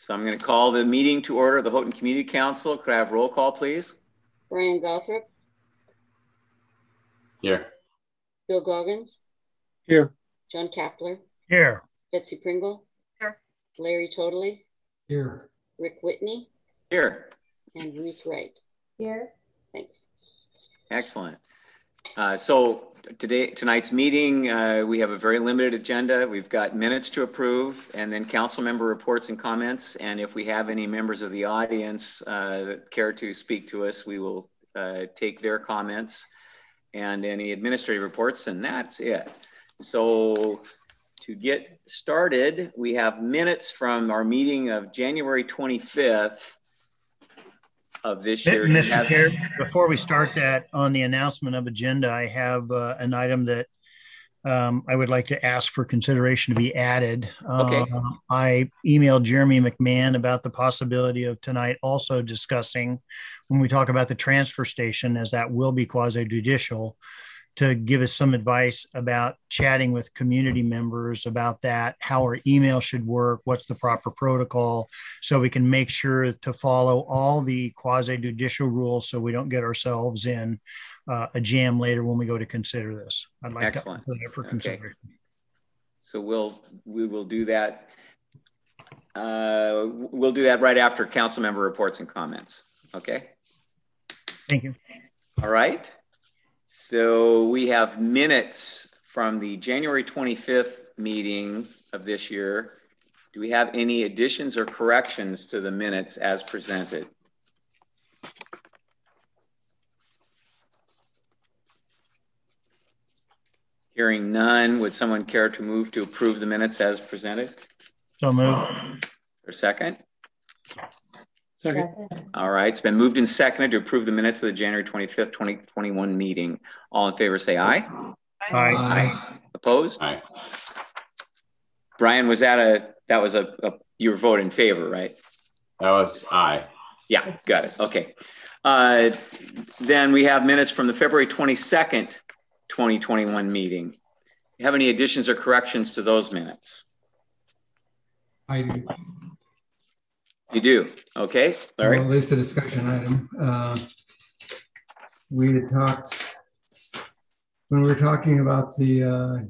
So I'm going to call the meeting to order of the Houghton Community Council. Could I have roll call, please? Brian Galthrop. Here. Bill Goggins. Here. John Kapler. Here. Betsy Pringle. Here. Larry Totally. Here. Rick Whitney. Here. And Ruth Wright. Here. Thanks. Excellent. So tonight's meeting, we have a very limited agenda. We've got minutes to approve and then council member reports and comments. And if we have any members of the audience that care to speak to us, we will take their comments and any administrative reports, and that's it. So to get started, we have minutes from our meeting of January 25th. Of this year. Mr. Chair, before we start that, on the announcement of agenda, I have an item that I would like to ask for consideration to be added. Okay. I emailed Jeremy McMahon about the possibility of tonight also discussing, when we talk about the transfer station, as that will be quasi-judicial, to give us some advice about chatting with community members about that, how our email should work, what's the proper protocol, so we can make sure to follow all the quasi-judicial rules so we don't get ourselves in a jam later when we go to consider this. I'd like Excellent. To for consideration. Okay. So we will do that. We'll do that right after council member reports and comments. Okay. Thank you. All right. So we have minutes from the January 25th meeting of this year. Do we have any additions or corrections to the minutes as presented? Hearing none, would someone care to move to approve the minutes as presented? So moved. Or second? Second. All right, it's been moved and seconded to approve the minutes of the January 25th, 2021 meeting. All in favor say aye. Aye. Aye. Aye. Opposed? Aye. Brian, was that you were voting in favor, right? That was aye. Yeah, got it, okay. Then we have minutes from the February 22nd, 2021 meeting. Do you have any additions or corrections to those minutes? I do. You do. Okay, Larry. Well, at least the discussion item. We had talked, when we were talking about the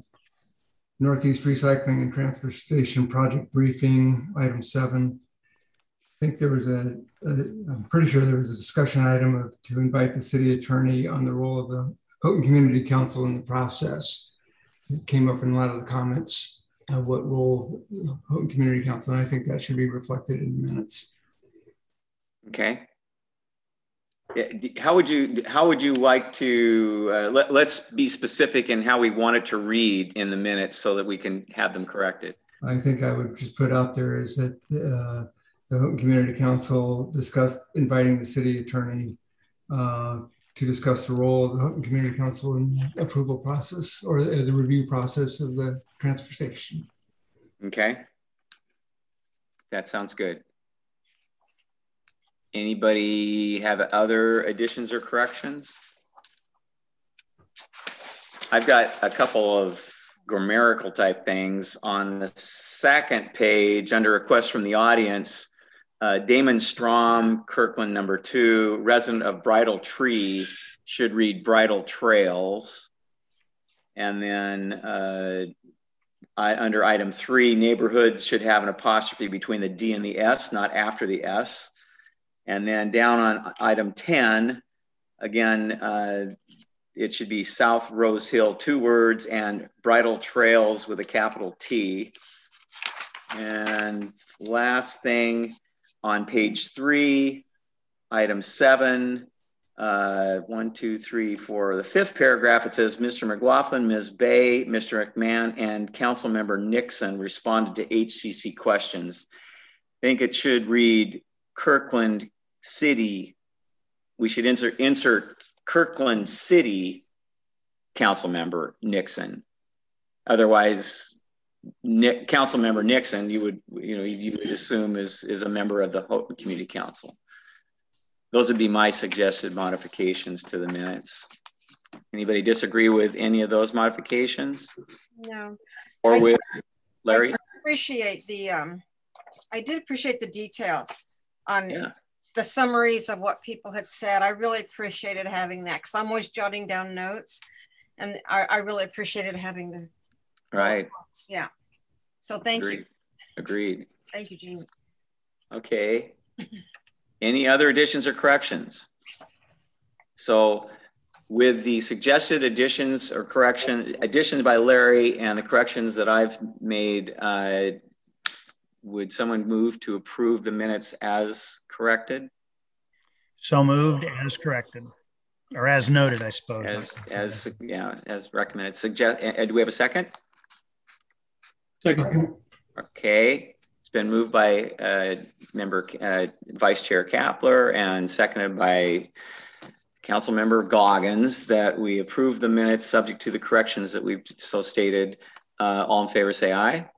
Northeast Recycling and Transfer Station project briefing, item 7, I think there was I'm pretty sure there was a discussion item of to invite the city attorney on the role of the Houghton Community Council in the process. It came up in a lot of the comments. What role Houghton Community Council, and I think that should be reflected in the minutes. Okay. How would you like to, let's be specific in how we want it to read in the minutes so that we can have them corrected. I think I would just put out there is that the Houghton Community Council discussed inviting the city attorney to discuss the role of the Houghton Community Council in the approval process or the review process of the transfer station. Okay. That sounds good. Anybody have other additions or corrections? I've got a couple of grammatical type things. On the second page, under request from the audience, Damon Strom, Kirkland number 2, resident of Bridle Tree, should read Bridle Trails. And then under item 3, neighborhoods should have an apostrophe between the D and the S, not after the S. And then down on item 10, again, it should be South Rose Hill, 2 words, and Bridle Trails with a capital T. And last thing, on page 3, item 7, 1, 2, 3, 4, the 5th paragraph, it says, Mr. McLaughlin, Ms. Bay, Mr. McMahon, and Councilmember Nixon responded to HCC questions. I think it should read Kirkland City. We should insert Kirkland City Councilmember Nixon. Otherwise, Councilmember Nixon, you would assume is a member of the Houghton Community Council. Those would be my suggested modifications to the minutes. Anybody disagree with any of those modifications? No. Or with Larry? I appreciate the I did appreciate the detail on the summaries of what people had said. I really appreciated having that because I'm always jotting down notes, and I really appreciated having the notes. Yeah. So thank you. Agreed. Thank you, Jean. Okay. Any other additions or corrections? So with the suggested additions or additions by Larry and the corrections that I've made, would someone move to approve the minutes as corrected? So moved as corrected, or as noted, I suppose. As recommended. Do we have a second? Second. Okay. It's been moved by Vice Chair Kapler and seconded by Council Member Goggins that we approve the minutes subject to the corrections that we've so stated. All in favor, say aye.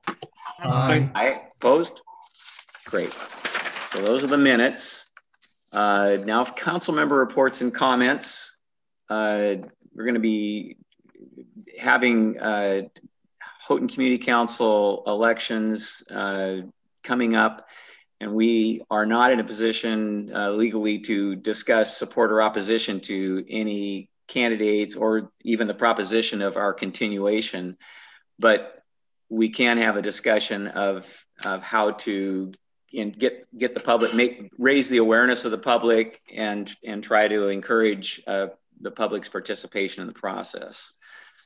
Aye. Aye. Opposed? Great. So those are the minutes. Now, if council member reports and comments, we're going to be having Houghton Community Council elections coming up, and we are not in a position legally to discuss support or opposition to any candidates or even the proposition of our continuation, but we can have a discussion of how to get the public, raise the awareness of the public and try to encourage the public's participation in the process.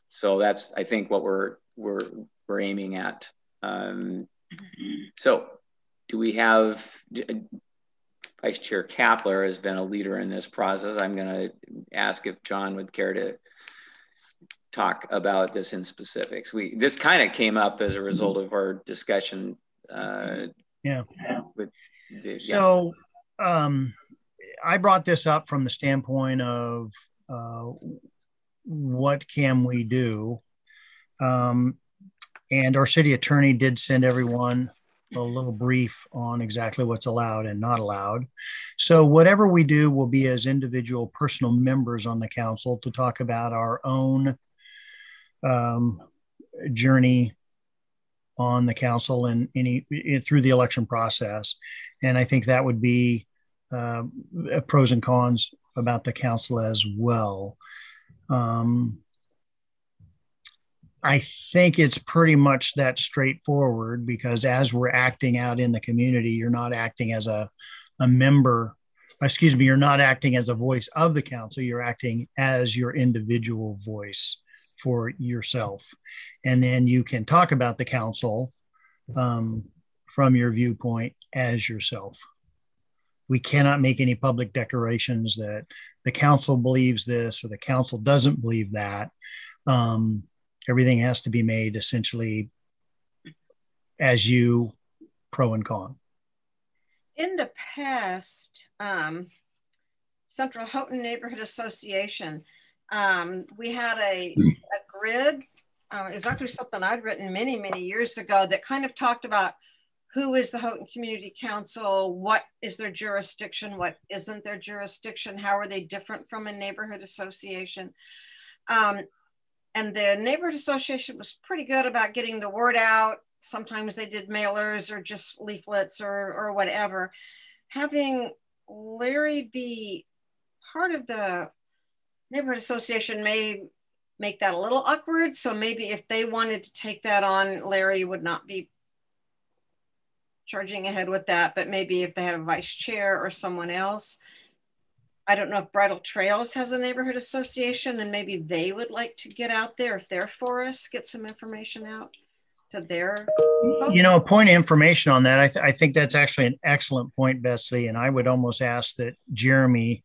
So that's, I think, what we're aiming at. So do we have, Vice Chair Kapler has been a leader in this process. I'm gonna ask if John would care to talk about this in specifics. This kind of came up as a result of our discussion. I brought this up from the standpoint of what can we do? And our city attorney did send everyone a little brief on exactly what's allowed and not allowed. So whatever we do will be as individual personal members on the council to talk about our own journey on the council and through the election process. And I think that would be pros and cons about the council as well. I think it's pretty much that straightforward, because as we're acting out in the community, you're not acting as a member, excuse me, you're not acting as a voice of the council, you're acting as your individual voice for yourself. And then you can talk about the council from your viewpoint as yourself. We cannot make any public declarations that the council believes this or the council doesn't believe that. Everything has to be made essentially as you, pro and con. In the past, Central Houghton Neighborhood Association, we had a grid. It was actually something I'd written many, many years ago that kind of talked about who is the Houghton Community Council, what is their jurisdiction, what isn't their jurisdiction, how are they different from a neighborhood association. And the neighborhood association was pretty good about getting the word out. Sometimes they did mailers or just leaflets or whatever. Having Larry be part of the neighborhood association may make that a little awkward. So maybe if they wanted to take that on, Larry would not be charging ahead with that, but maybe if they had a vice chair or someone else. I don't know if Bridle Trails has a neighborhood association, and maybe they would like to get out there if they're for us, get some information out to their folks. You know, a point of information on that. I think that's actually an excellent point, Betsy, and I would almost ask that Jeremy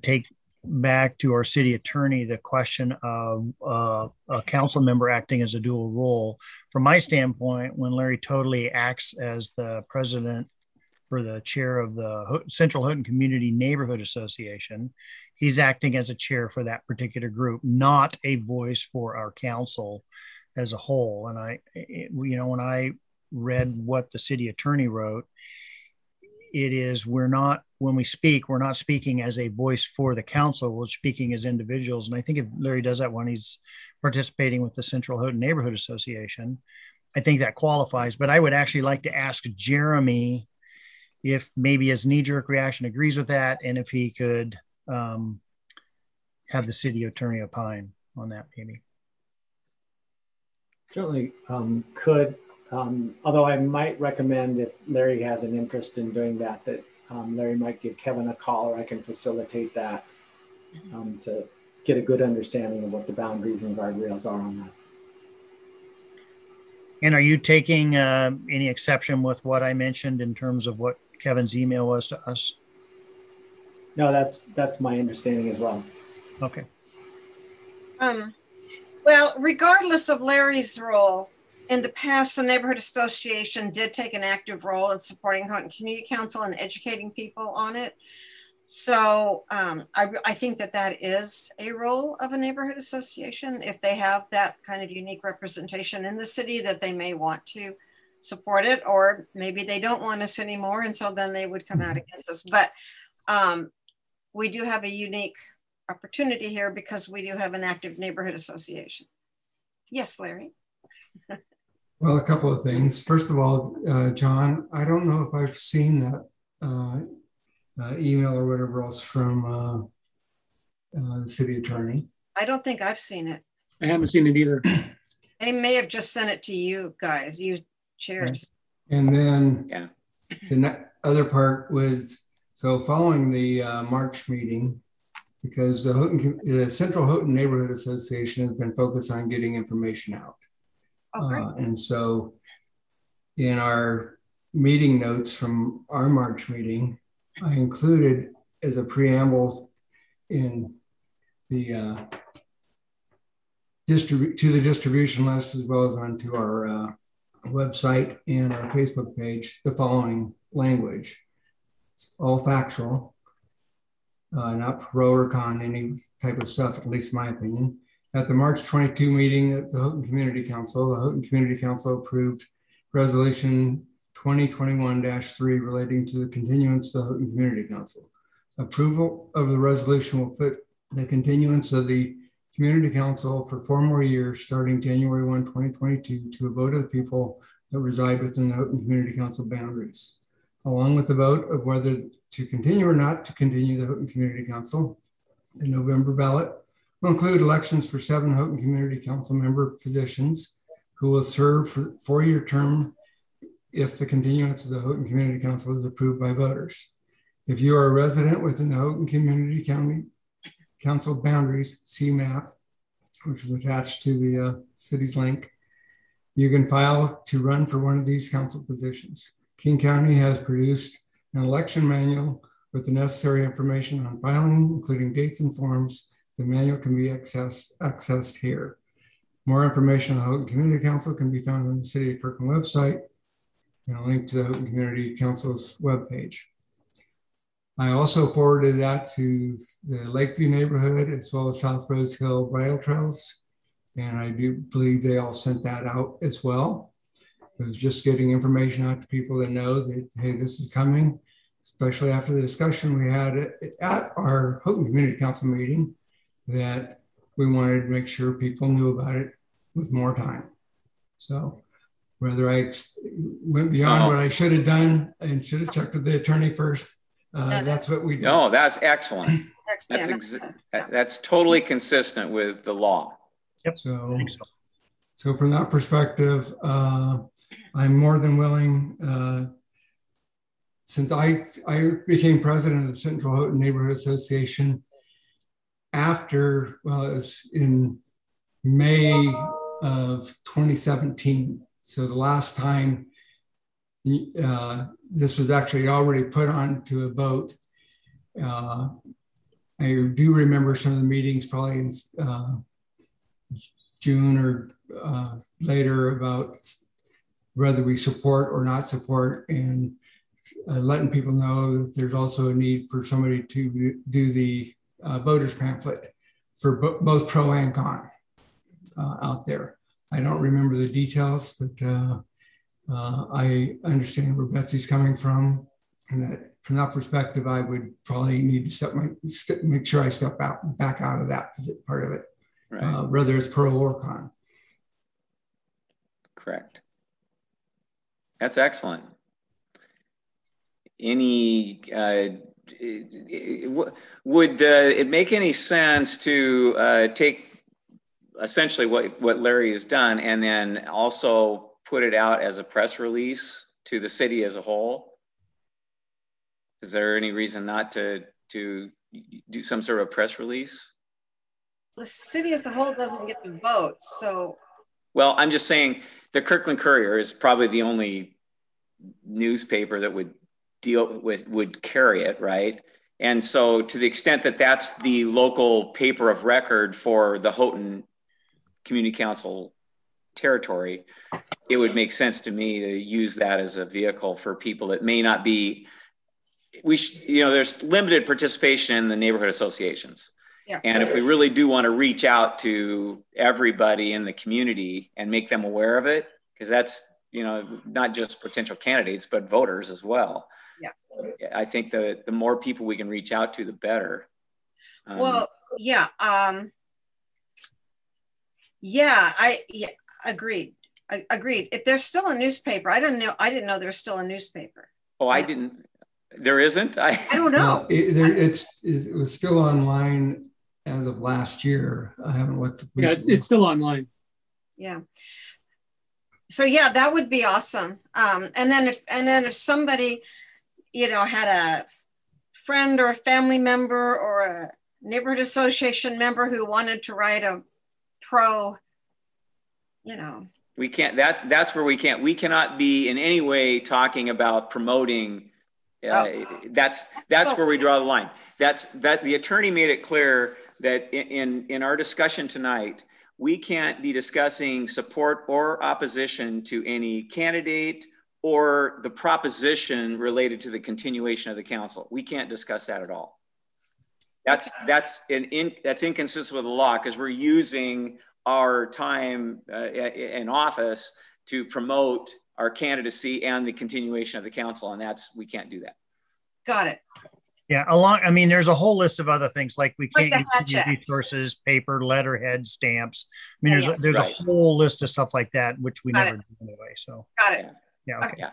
take back to our city attorney the question of a council member acting as a dual role. From my standpoint, when Larry totally acts as the president for the chair of the Central Houghton Community Neighborhood Association, he's acting as a chair for that particular group, not a voice for our council as a whole. And when I read what the city attorney wrote, it is, when we speak, we're not speaking as a voice for the council, we're speaking as individuals. And I think if Larry does that when he's participating with the Central Houghton Neighborhood Association, I think that qualifies, but I would actually like to ask Jeremy if maybe his knee-jerk reaction agrees with that, and if he could have the city attorney opine on that, maybe. Certainly could, although I might recommend, if Larry has an interest in doing that, that Larry might give Kevin a call, or I can facilitate that to get a good understanding of what the boundaries and guardrails are on that. And are you taking any exception with what I mentioned in terms of what Kevin's email was to us? No, that's my understanding as well. Okay. Well, regardless of Larry's role, in the past, the Neighborhood Association did take an active role in supporting Houghton Community Council and educating people on it. So I think that is a role of a neighborhood association. If they have that kind of unique representation in the city, that they may want to support it, or maybe they don't want us anymore, and so then they would come out against us. But we do have a unique opportunity here because we do have an active neighborhood association. Yes, Larry. Well, a couple of things. First of all, John, I don't know if I've seen that email or whatever else from the city attorney. I don't think I've seen it. I haven't seen it either. They may have just sent it to you guys, you chairs. And then the other part was, so following the March meeting, because the Central Houghton Neighborhood Association has been focused on getting information out. And so in our meeting notes from our March meeting, I included as a preamble in the distribution list, as well as onto our website and our Facebook page, the following language. It's all factual, not pro or con any type of stuff, at least my opinion. At the March 22 meeting at the Houghton Community Council, the Houghton Community Council approved Resolution 2021-3 relating to the continuance of the Houghton Community Council. Approval of the resolution will put the continuance of the Community Council for 4 more years starting January 1, 2022 to a vote of the people that reside within the Houghton Community Council boundaries, along with the vote of whether to continue or not to continue the Houghton Community Council. The November ballot will include elections for 7 Houghton Community Council member positions who will serve for 4-year term if the continuance of the Houghton Community Council is approved by voters. If you are a resident within the Houghton Community County Council boundaries, CMAP, which is attached to the city's link, you can file to run for one of these council positions. King County has produced an election manual with the necessary information on filing, including dates and forms. The manual can be accessed here. More information on the Houghton Community Council can be found on the City of Kirkland website and a link to the Houghton Community Council's webpage. I also forwarded that to the Lakeview neighborhood as well as South Rose Hill Bridle Trails, and I do believe they all sent that out as well. It was just getting information out to people that know that, hey, this is coming, especially after the discussion we had at our Houghton Community Council meeting, that we wanted to make sure people knew about it with more time. So whether I went beyond what I should have done and should have checked with the attorney first, that's what we did. No, that's excellent. That's totally consistent with the law. Yep. So from that perspective, I'm more than willing, since I became president of the Central Houghton Neighborhood Association, after, well, it was in May of 2017. So the last time this was actually already put on to a vote. I do remember some of the meetings probably in June or later about whether we support or not support, and letting people know that there's also a need for somebody to do the voter's pamphlet for both pro and con out there. I don't remember the details, but I understand where Betsy's coming from, and that from that perspective, I would probably need to make sure I step back out of that part of it, right, whether it's pro or con. Correct. That's excellent. Any, would it make any sense to take essentially what Larry has done and then also put it out as a press release to the city as a whole? Is there any reason not to do some sort of press release? The city as a whole doesn't get to vote, so. Well, I'm just saying the Kirkland Courier is probably the only newspaper that would would carry it, right? And so to the extent that that's the local paper of record for the Houghton Community Council territory, it would make sense to me to use that as a vehicle for people that may not be, you know, there's limited participation in the neighborhood associations. Yeah. And if we really do want to reach out to everybody in the community and make them aware of it, because that's, you know, not just potential candidates, but voters as well. Yeah. I think the more people we can reach out to, the better. Well, yeah. Yeah, agreed. Agreed. If there's still a newspaper, I didn't know there's still a newspaper. Oh, I didn't. There isn't? I don't know. It was still online as of last year. I haven't looked. Yeah, it's still online. Yeah. So yeah, that would be awesome. And then if somebody, you know, had a friend or a family member or a neighborhood association member who wanted to write a pro, you know. We can't, that's where we cannot be in any way talking about promoting, that's where we draw the line. That the attorney made it clear that in our discussion tonight, we can't be discussing support or opposition to any candidate or the proposition related to the continuation of the council. We can't discuss that at all. That's inconsistent with the law because we're using our time in office to promote our candidacy and the continuation of the council, and we can't do that. Got it. Yeah, I mean, there's a whole list of other things like we can't use resources, paper, letterhead, stamps. I mean, there's right. a whole list of stuff like that, which we never do anyway. So got it. Yeah. Okay. Yeah.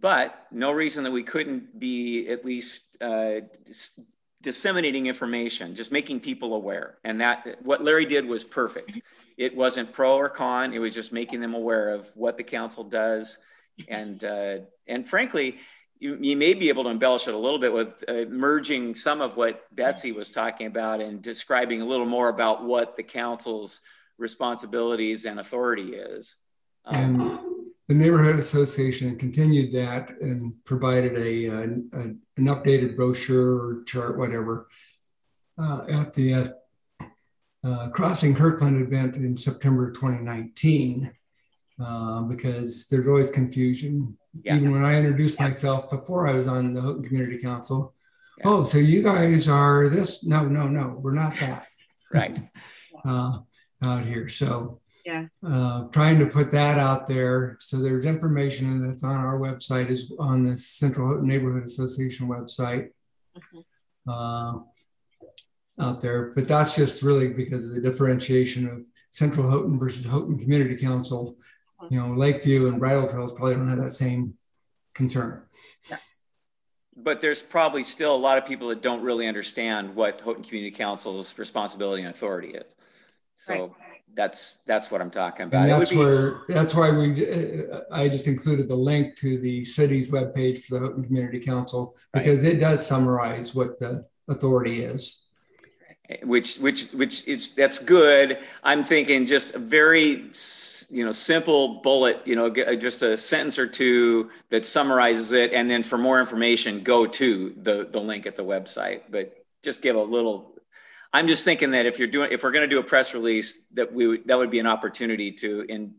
But no reason that we couldn't be at least disseminating information, just making people aware. And that what Larry did was perfect. It wasn't pro or con. It was just making them aware of what the council does, and frankly. You may be able to embellish it a little bit with merging some of what Betsy was talking about and describing a little more about what the council's responsibilities and authority is. And the Neighborhood Association continued that and provided an updated brochure or chart, whatever, at the Crossing Kirkland event in September 2019. Because there's always confusion. Yeah. Even when I introduced myself before I was on the Houghton Community Council, oh, so you guys are this? No, we're not that. Right. Out here. So trying to put that out there. So there's information that's on our website, is on the Central Houghton Neighborhood Association website out there. But that's just really because of the differentiation of Central Houghton versus Houghton Community Council. You know, Lakeview and Bridle Trails probably don't have that same concern. Yeah. But there's probably still a lot of people that don't really understand what Houghton Community Council's responsibility and authority is. So that's what I'm talking about. And that's why we I just included the link to the city's webpage for the Houghton Community Council because it does summarize what the authority is. Which is, that's good. I'm thinking just a very, you know, simple bullet, you know, just a sentence or two that summarizes it. And then for more information, go to the link at the website, but just give a little, I'm just thinking that if we're going to do a press release, that that would be an opportunity to,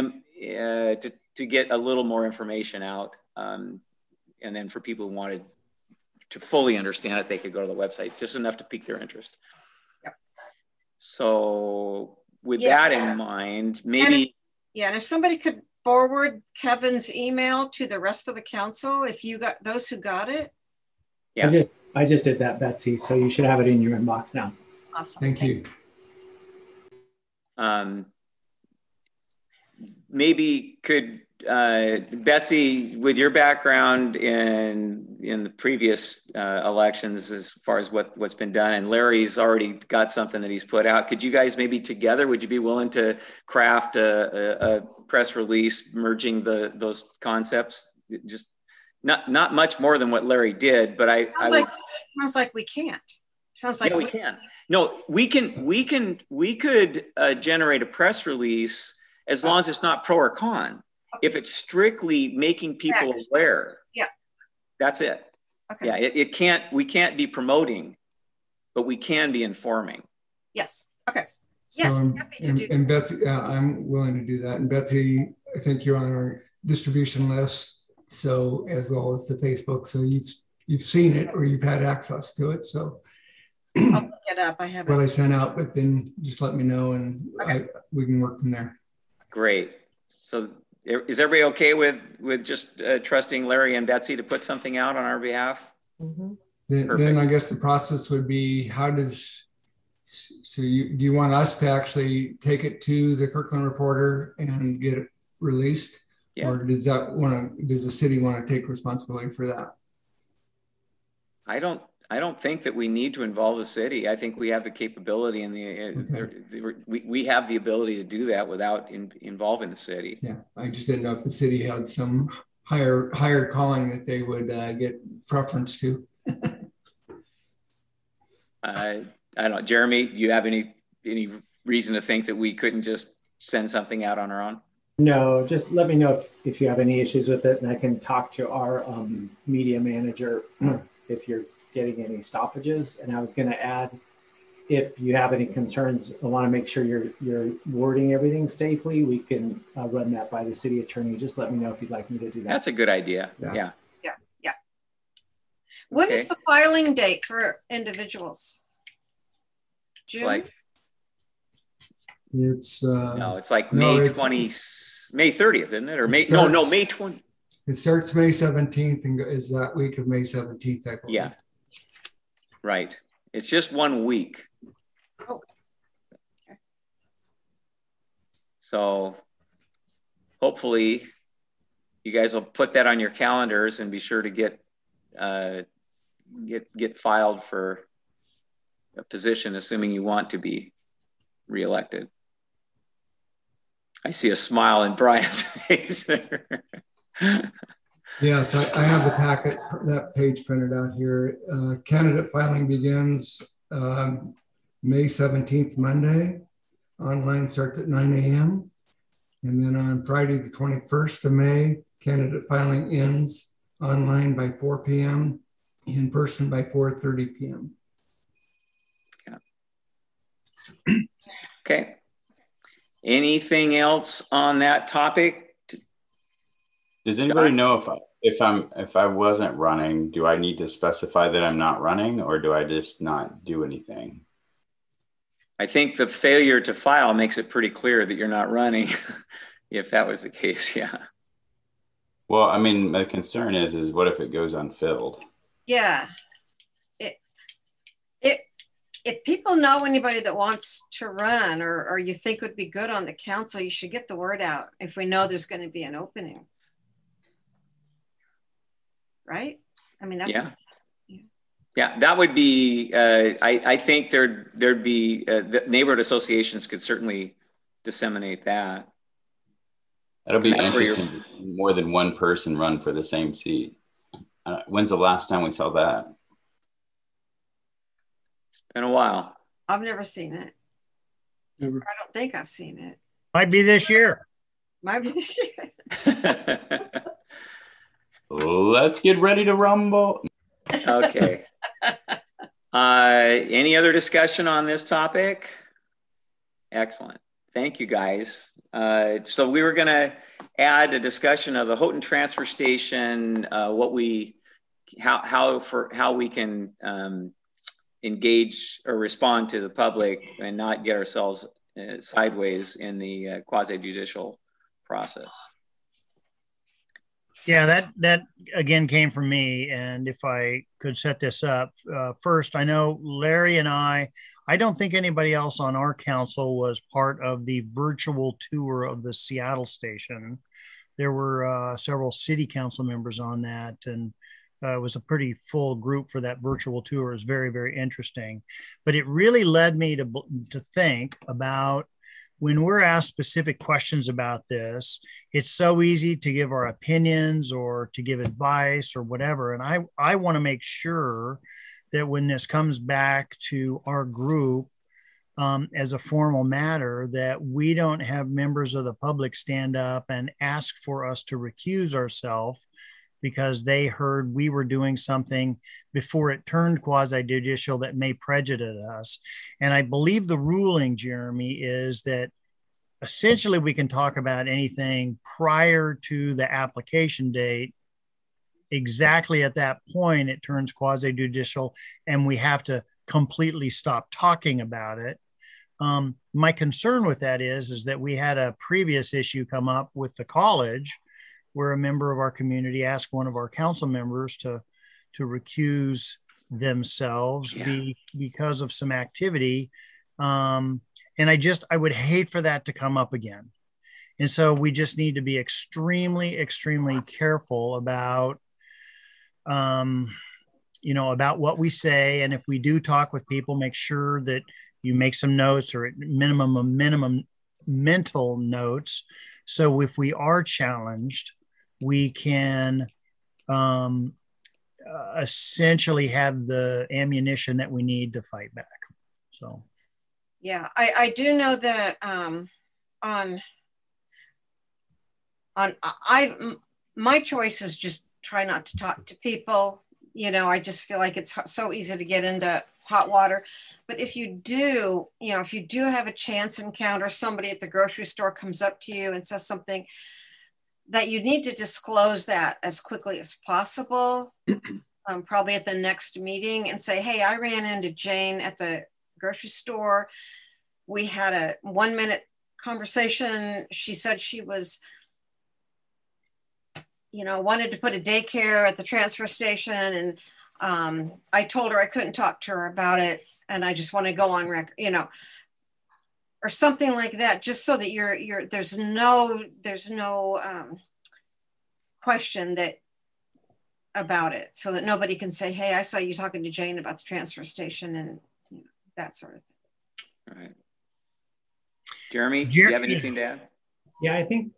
to get a little more information out. And then for people who wanted to fully understand it, they could go to the website, just enough to pique their interest. Yep. So with that in mind, maybe. And if somebody could forward Kevin's email to the rest of the council, if you got those who got it. Yeah. I just did that, Betsy. So you should have it in your inbox now. Awesome. Thank you. Maybe could Betsy, with your background in the previous elections, as far as what's been done, and Larry's already got something that he's put out, could you guys maybe together, would you be willing to craft a press release merging those concepts? Just not much more than what Larry did, but sounds like we can't. Sounds like we can. No, we could generate a press release as long as it's not pro or con. Okay. If it's strictly making people aware, that's it. Okay. Yeah, we can't be promoting, but we can be informing. Yes. Okay. So yes. And Betsy, I'm willing to do that. And Betsy, I think you're on our distribution list, so as well as the Facebook. So you've seen it or you've had access to it. So I'll look it up. I haven't. What I sent out, but then just let me know, and we can work from there. Great. So. Is everybody okay with just trusting Larry and Betsy to put something out on our behalf? Mm-hmm. Then I guess the process would be, do you want us to actually take it to the Kirkland Reporter and get it released? Yeah. Or does the city want to take responsibility for that? I don't think that we need to involve the city. I think we have the capability and we have the ability to do that without involving the city. Yeah, I just didn't know if the city had some higher calling that they would get preference to. I don't. Jeremy, do you have any reason to think that we couldn't just send something out on our own? No, just let me know if you have any issues with it, and I can talk to our media manager if you're getting any stoppages. And I was going to add, if you have any concerns, I want to make sure you're wording everything safely. We can run that by the city attorney. Just let me know if you'd like me to do that. That's a good idea. Yeah. What is the filing date for individuals? June? It's May 30th, isn't it? Or May 20th. It starts May 17th and is that week of May 17th. I believe. Yeah. Right. It's just 1 week. Oh. Okay. So hopefully you guys will put that on your calendars and be sure to get filed for a position, assuming you want to be reelected. I see a smile in Brian's face there. Yes, I have the packet, that page printed out here. Candidate filing begins May 17th, Monday. Online starts at 9 a.m. And then on Friday, the 21st of May, candidate filing ends online by 4 p.m., in person by 4:30 p.m. Yeah. Okay. Anything else on that topic? Does anybody know if I wasn't running, do I need to specify that I'm not running, or do I just not do anything? I think the failure to file makes it pretty clear that you're not running. If that was the case, yeah. Well, I mean, my concern is what if it goes unfilled? Yeah. If people know anybody that wants to run or you think would be good on the council, you should get the word out if we know there's going to be an opening. Right? I mean, that's yeah. That would be. I think there'd be the neighborhood associations could certainly disseminate that. That'll be interesting to see more than one person run for the same seat. When's the last time we saw that? It's been a while. I've never seen it. Never. I don't think I've seen it. Might be this year. Let's get ready to rumble. Okay. Any other discussion on this topic? Excellent. Thank you, guys. So we were going to add a discussion of the Houghton Transfer Station, how we can engage or respond to the public and not get ourselves sideways in the quasi-judicial process. Yeah, that again came from me, and if I could set this up first, I know Larry and I don't think anybody else on our council was part of the virtual tour of the Seattle station There were several city council members on that, and it was a pretty full group for that virtual tour. It was very, very interesting. But it really led me to think about, when we're asked specific questions about this, it's so easy to give our opinions or to give advice or whatever. And I want to make sure that when this comes back to our group as a formal matter, that we don't have members of the public stand up and ask for us to recuse ourselves because they heard we were doing something before it turned quasi-judicial that may prejudice us. And I believe the ruling, Jeremy, is that essentially we can talk about anything prior to the application date. Exactly at that point, it turns quasi-judicial and we have to completely stop talking about it. My concern with that is that we had a previous issue come up with the college where a member of our community asked one of our council members to recuse themselves because of some activity. And I would hate for that to come up again. And so we just need to be extremely, extremely careful about, about what we say. And if we do talk with people, make sure that you make some notes, or at minimum, mental notes. So if we are challenged, we can essentially have the ammunition that we need to fight back. So, yeah, I do know that my choice is just try not to talk to people. You know, I just feel like it's so easy to get into hot water. But if you do, if you do have a chance encounter, somebody at the grocery store comes up to you and says something, that you need to disclose that as quickly as possible, probably at the next meeting, and say, hey, I ran into Jane at the grocery store. We had a 1-minute conversation. She said she was, wanted to put a daycare at the transfer station. And I told her I couldn't talk to her about it. And I just want to go on record, or something like that, just so that there's no question that about it, so that nobody can say, hey, I saw you talking to Jane about the transfer station, and that sort of thing. All right. Jeremy, do you have anything to add? Yeah, I think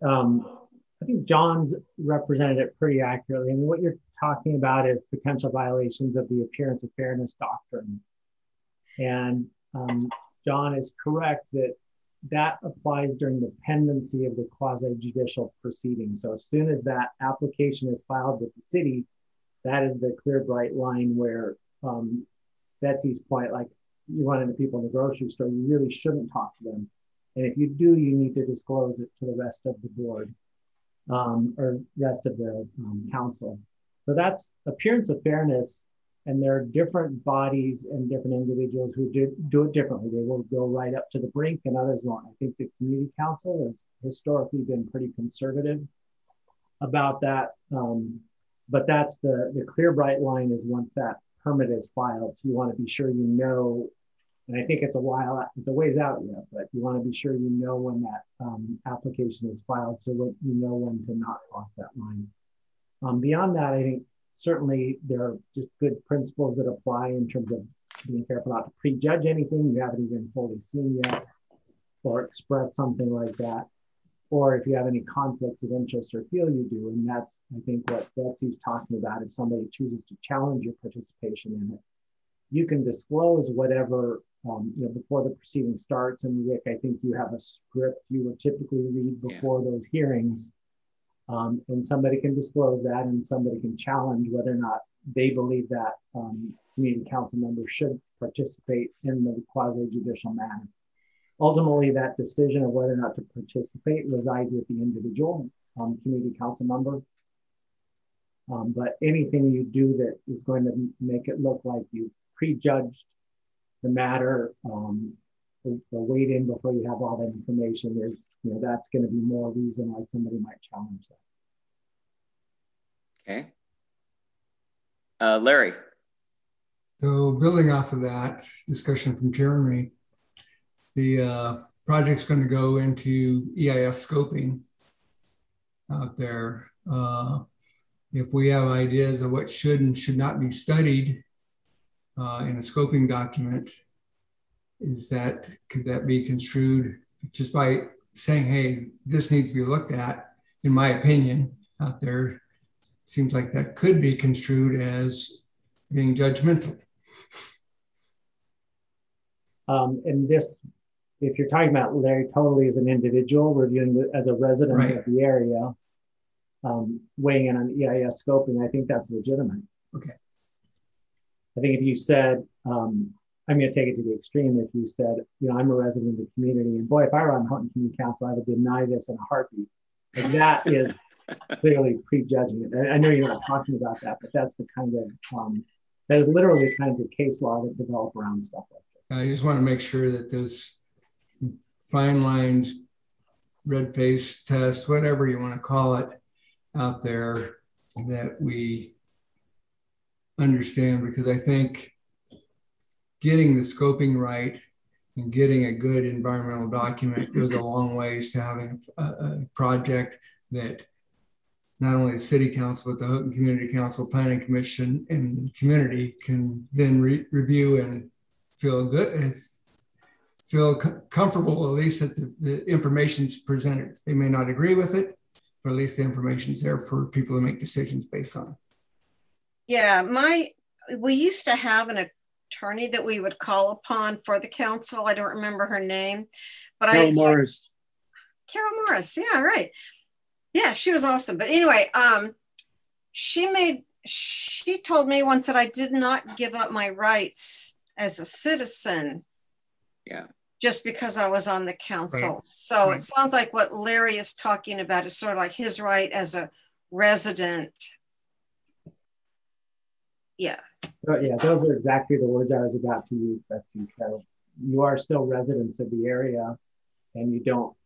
John's represented it pretty accurately. I mean, what you're talking about is potential violations of the appearance of fairness doctrine. And John is correct that applies during the pendency of the quasi-judicial proceeding. So as soon as that application is filed with the city, that is the clear bright line where Betsy's point, like you run into people in the grocery store, you really shouldn't talk to them. And if you do, you need to disclose it to the rest of the board or rest of the council. So that's appearance of fairness. And there are different bodies and different individuals who do it differently. They will go right up to the brink and others won't. I think the community council has historically been pretty conservative about that. But that's the clear bright line is once that permit is filed. So you want to be sure you know, and I think it's a ways out yet, but you want to be sure you know when that application is filed, so that you know when to not cross that line. Beyond that, I think, certainly, there are just good principles that apply in terms of being careful not to prejudge anything you haven't even fully seen yet, or express something like that, or if you have any conflicts of interest or feel you do. And that's, I think, what Betsy's talking about. If somebody chooses to challenge your participation in it, you can disclose whatever, before the proceeding starts. And Rick, I think you have a script you would typically read before those hearings. And somebody can disclose that, and somebody can challenge whether or not they believe that community council members should participate in the quasi-judicial manner. Ultimately, that decision of whether or not to participate resides with the individual community council member. But anything you do that is going to make it look like you prejudged the matter, the wait in before you have all that information is, that's going to be more reason why somebody might challenge that. Okay. Larry. So building off of that discussion from Jeremy, the project's going to go into EIS scoping. out there. If we have ideas of what should and should not be studied in a scoping document, could that be construed just by saying, hey, this needs to be looked at, in my opinion, out there? Seems like that could be construed as being judgmental. And this, if you're talking about Larry Tolley as an individual reviewing as a resident of the area, weighing in on EIS scoping, I think that's legitimate. Okay. I think if you said, I'm going to take it to the extreme. If you said, you know, I'm a resident of the community, and boy, if I were on Houghton Community Council, I would deny this in a heartbeat. And that is clearly prejudging it. I know you're not talking about that, but that's the kind of, that is literally the kind of case law that developed around stuff like this. I just want to make sure that this fine lines, red face test, whatever you want to call it out there, that we understand, because I think getting the scoping right and getting a good environmental document goes a long ways to having a project that not only the City Council, but the Houghton Community Council, Planning Commission, and community can then review and feel good, feel comfortable, at least that the information's presented. They may not agree with it, but at least the information's there for people to make decisions based on. Yeah, we used to have an attorney that we would call upon for the council. I don't remember her name, but Carol Morris. Carol Morris, yeah, right. Yeah, she was awesome. But anyway, she told me once that I did not give up my rights as a citizen. Yeah. Just because I was on the council. Right. So it sounds like what Larry is talking about is sort of like his right as a resident. Yeah. Oh, yeah, those are exactly the words I was about to use, Betsy. So you are still residents of the area, and you don't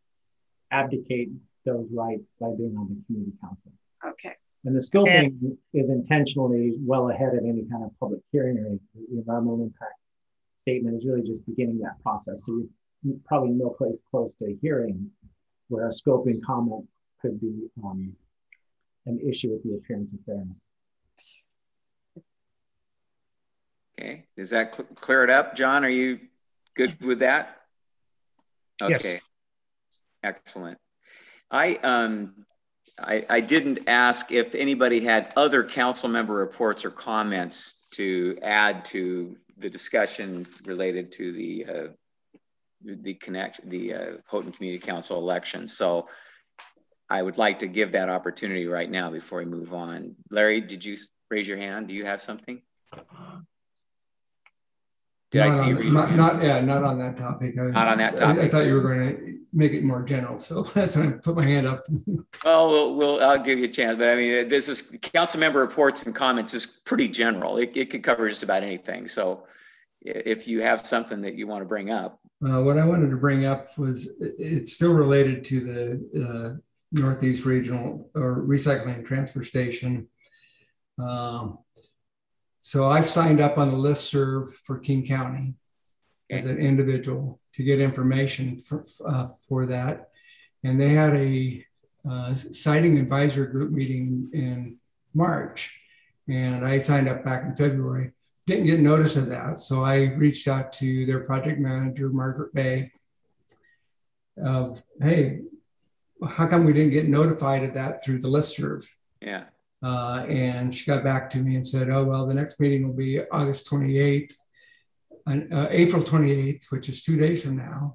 abdicate those rights by being on the community council. Okay. And the scoping is intentionally well ahead of any kind of public hearing, or the environmental impact statement is really just beginning that process. So you're probably no place close to a hearing where a scoping comment could be an issue with the appearance of fairness. Okay, does that clear it up? John, are you good with that? Okay, yes. Excellent. I didn't ask if anybody had other council member reports or comments to add to the discussion related to the Houghton Community Council election. So I would like to give that opportunity right now before we move on. Larry, did you raise your hand? Do you have something? Not on that topic. I thought you were going to make it more general, so that's when I put my hand up. Oh, I'll give you a chance, but I mean, this is council member reports and comments is pretty general. It could cover just about anything. So, if you have something that you want to bring up, what I wanted to bring up was it's still related to the Northeast Regional or Recycling and Transfer Station. So I've signed up on the listserv for King County as an individual to get information for that. And they had a siting advisory group meeting in March. And I signed up back in February, didn't get notice of that. So I reached out to their project manager, Margaret Bay, of, hey, how come we didn't get notified of that through the listserv? Yeah. And she got back to me and said, oh, well, the next meeting will be April 28th, which is 2 days from now.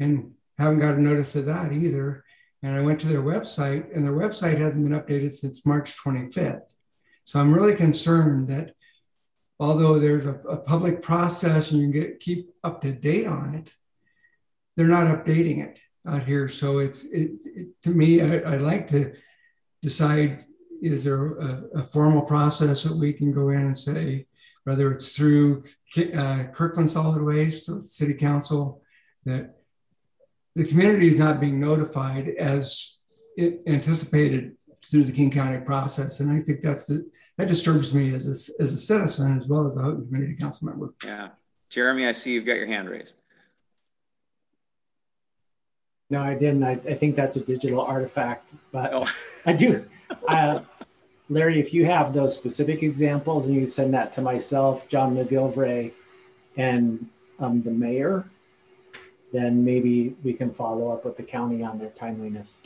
And haven't got a notice of that either. And I went to their website, and their website hasn't been updated since March 25th. So I'm really concerned that although there's a public process and you can keep up to date on it, they're not updating it out here. So to me, I'd like to decide, is there a formal process that we can go in and say, whether it's through Kirkland Solid Waste or City Council, that the community is not being notified as it anticipated through the King County process? And I think that disturbs me as a citizen as well as a Houghton Community Council member. Yeah. Jeremy, I see you've got your hand raised. No, I didn't. I think that's a digital artifact, but oh. I do. Larry, if you have those specific examples and you send that to myself, John McGilvray, and the mayor, then maybe we can follow up with the county on their timeliness.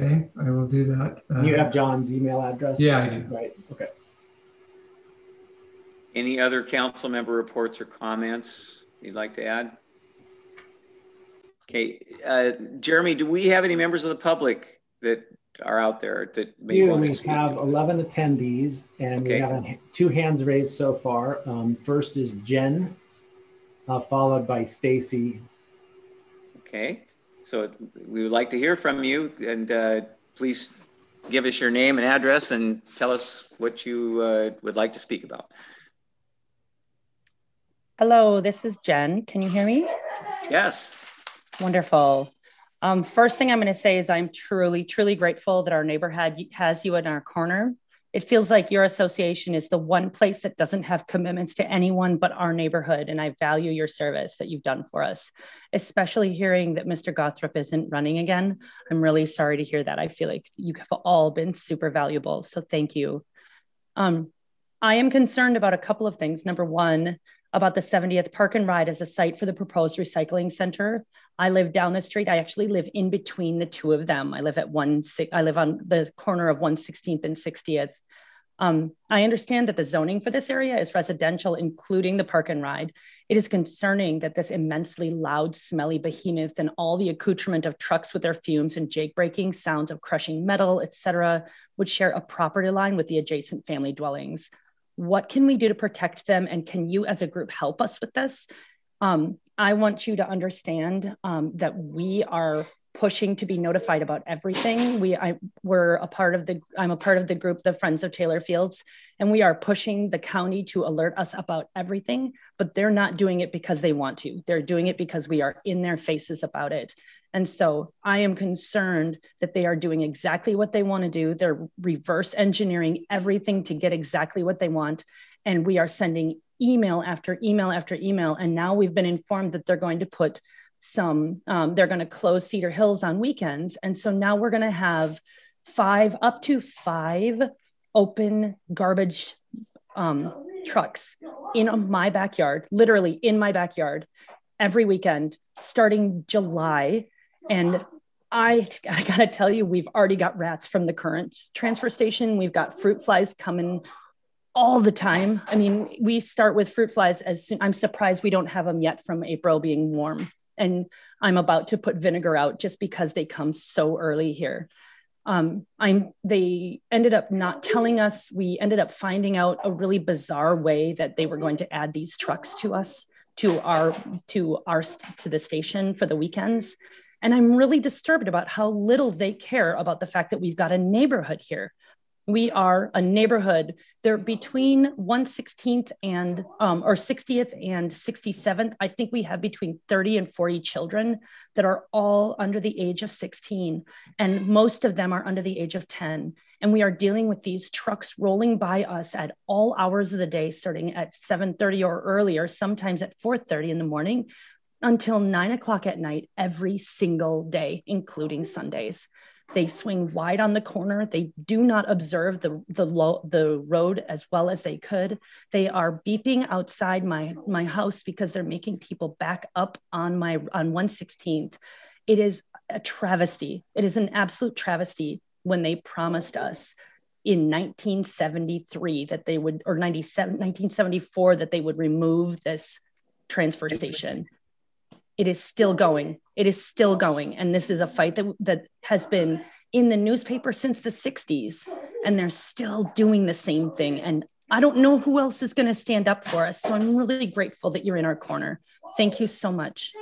Okay, I will do that. You have John's email address? Yeah, I do. Right, okay. Any other council member reports or comments you'd like to add? Okay, Jeremy, do we have any members of the public that are out there that may want to speak? We have 11 attendees, and okay. We have 2 hands raised so far. First is Jen, followed by Stacy. Okay, so we would like to hear from you, and please give us your name and address and tell us what you would like to speak about. Hello, this is Jen. Can you hear me? Yes. Wonderful. First thing I'm going to say is I'm truly, truly grateful that our neighborhood has you in our corner. It feels like your association is the one place that doesn't have commitments to anyone but our neighborhood, and I value your service that you've done for us, especially hearing that Mr. Gothrop isn't running again. I'm really sorry to hear that. I feel like you have all been super valuable, so thank you. I am concerned about a couple of things. Number one, about the 70th Park and Ride as a site for the proposed recycling center. I live down the street. I actually live in between the two of them. I live on the corner of 116th and 60th. I understand that the zoning for this area is residential, including the park and ride. It is concerning that this immensely loud, smelly behemoth and all the accoutrement of trucks with their fumes and jake braking, sounds of crushing metal, et cetera, would share a property line with the adjacent family dwellings. What can we do to protect them? And can you as a group help us with this? I want you to understand that we are pushing to be notified about everything. I'm a part of the group, the Friends of Taylor Fields, and we are pushing the county to alert us about everything, but they're not doing it because they want to. They're doing it because we are in their faces about it. And so I am concerned that they are doing exactly what they want to do. They're reverse engineering everything to get exactly what they want. And we are sending email after email after email. And now we've been informed that they're going to put they're going to close Cedar Hills on weekends. And so now we're going to have up to five open garbage trucks in my backyard, literally in my backyard every weekend, starting July. And I got to tell you, we've already got rats from the current transfer station. We've got fruit flies coming all the time. I mean, we start with fruit flies I'm surprised we don't have them yet from April being warm. And I'm about to put vinegar out just because they come so early here. They ended up not telling us. We ended up finding out a really bizarre way that they were going to add these trucks to us, to the station for the weekends. And I'm really disturbed about how little they care about the fact that we've got a neighborhood here. We are a neighborhood. They're between 116th and, or 60th and 67th. I think we have between 30 and 40 children that are all under the age of 16. And most of them are under the age of 10. And we are dealing with these trucks rolling by us at all hours of the day, starting at 7:30 or earlier, sometimes at 4:30 in the morning, until 9 o'clock at night, every single day, including Sundays. They swing wide on the corner. They do not observe the road as well as they could. They are beeping outside my house because they're making people back up on 116th. It is a travesty. It is an absolute travesty when they promised us in 1973 that they would, or 1974, that they would remove this transfer station. It is still going. It is still going. And this is a fight that has been in the newspaper since the 60s. And they're still doing the same thing. And I don't know who else is going to stand up for us. So I'm really grateful that you're in our corner. Thank you so much.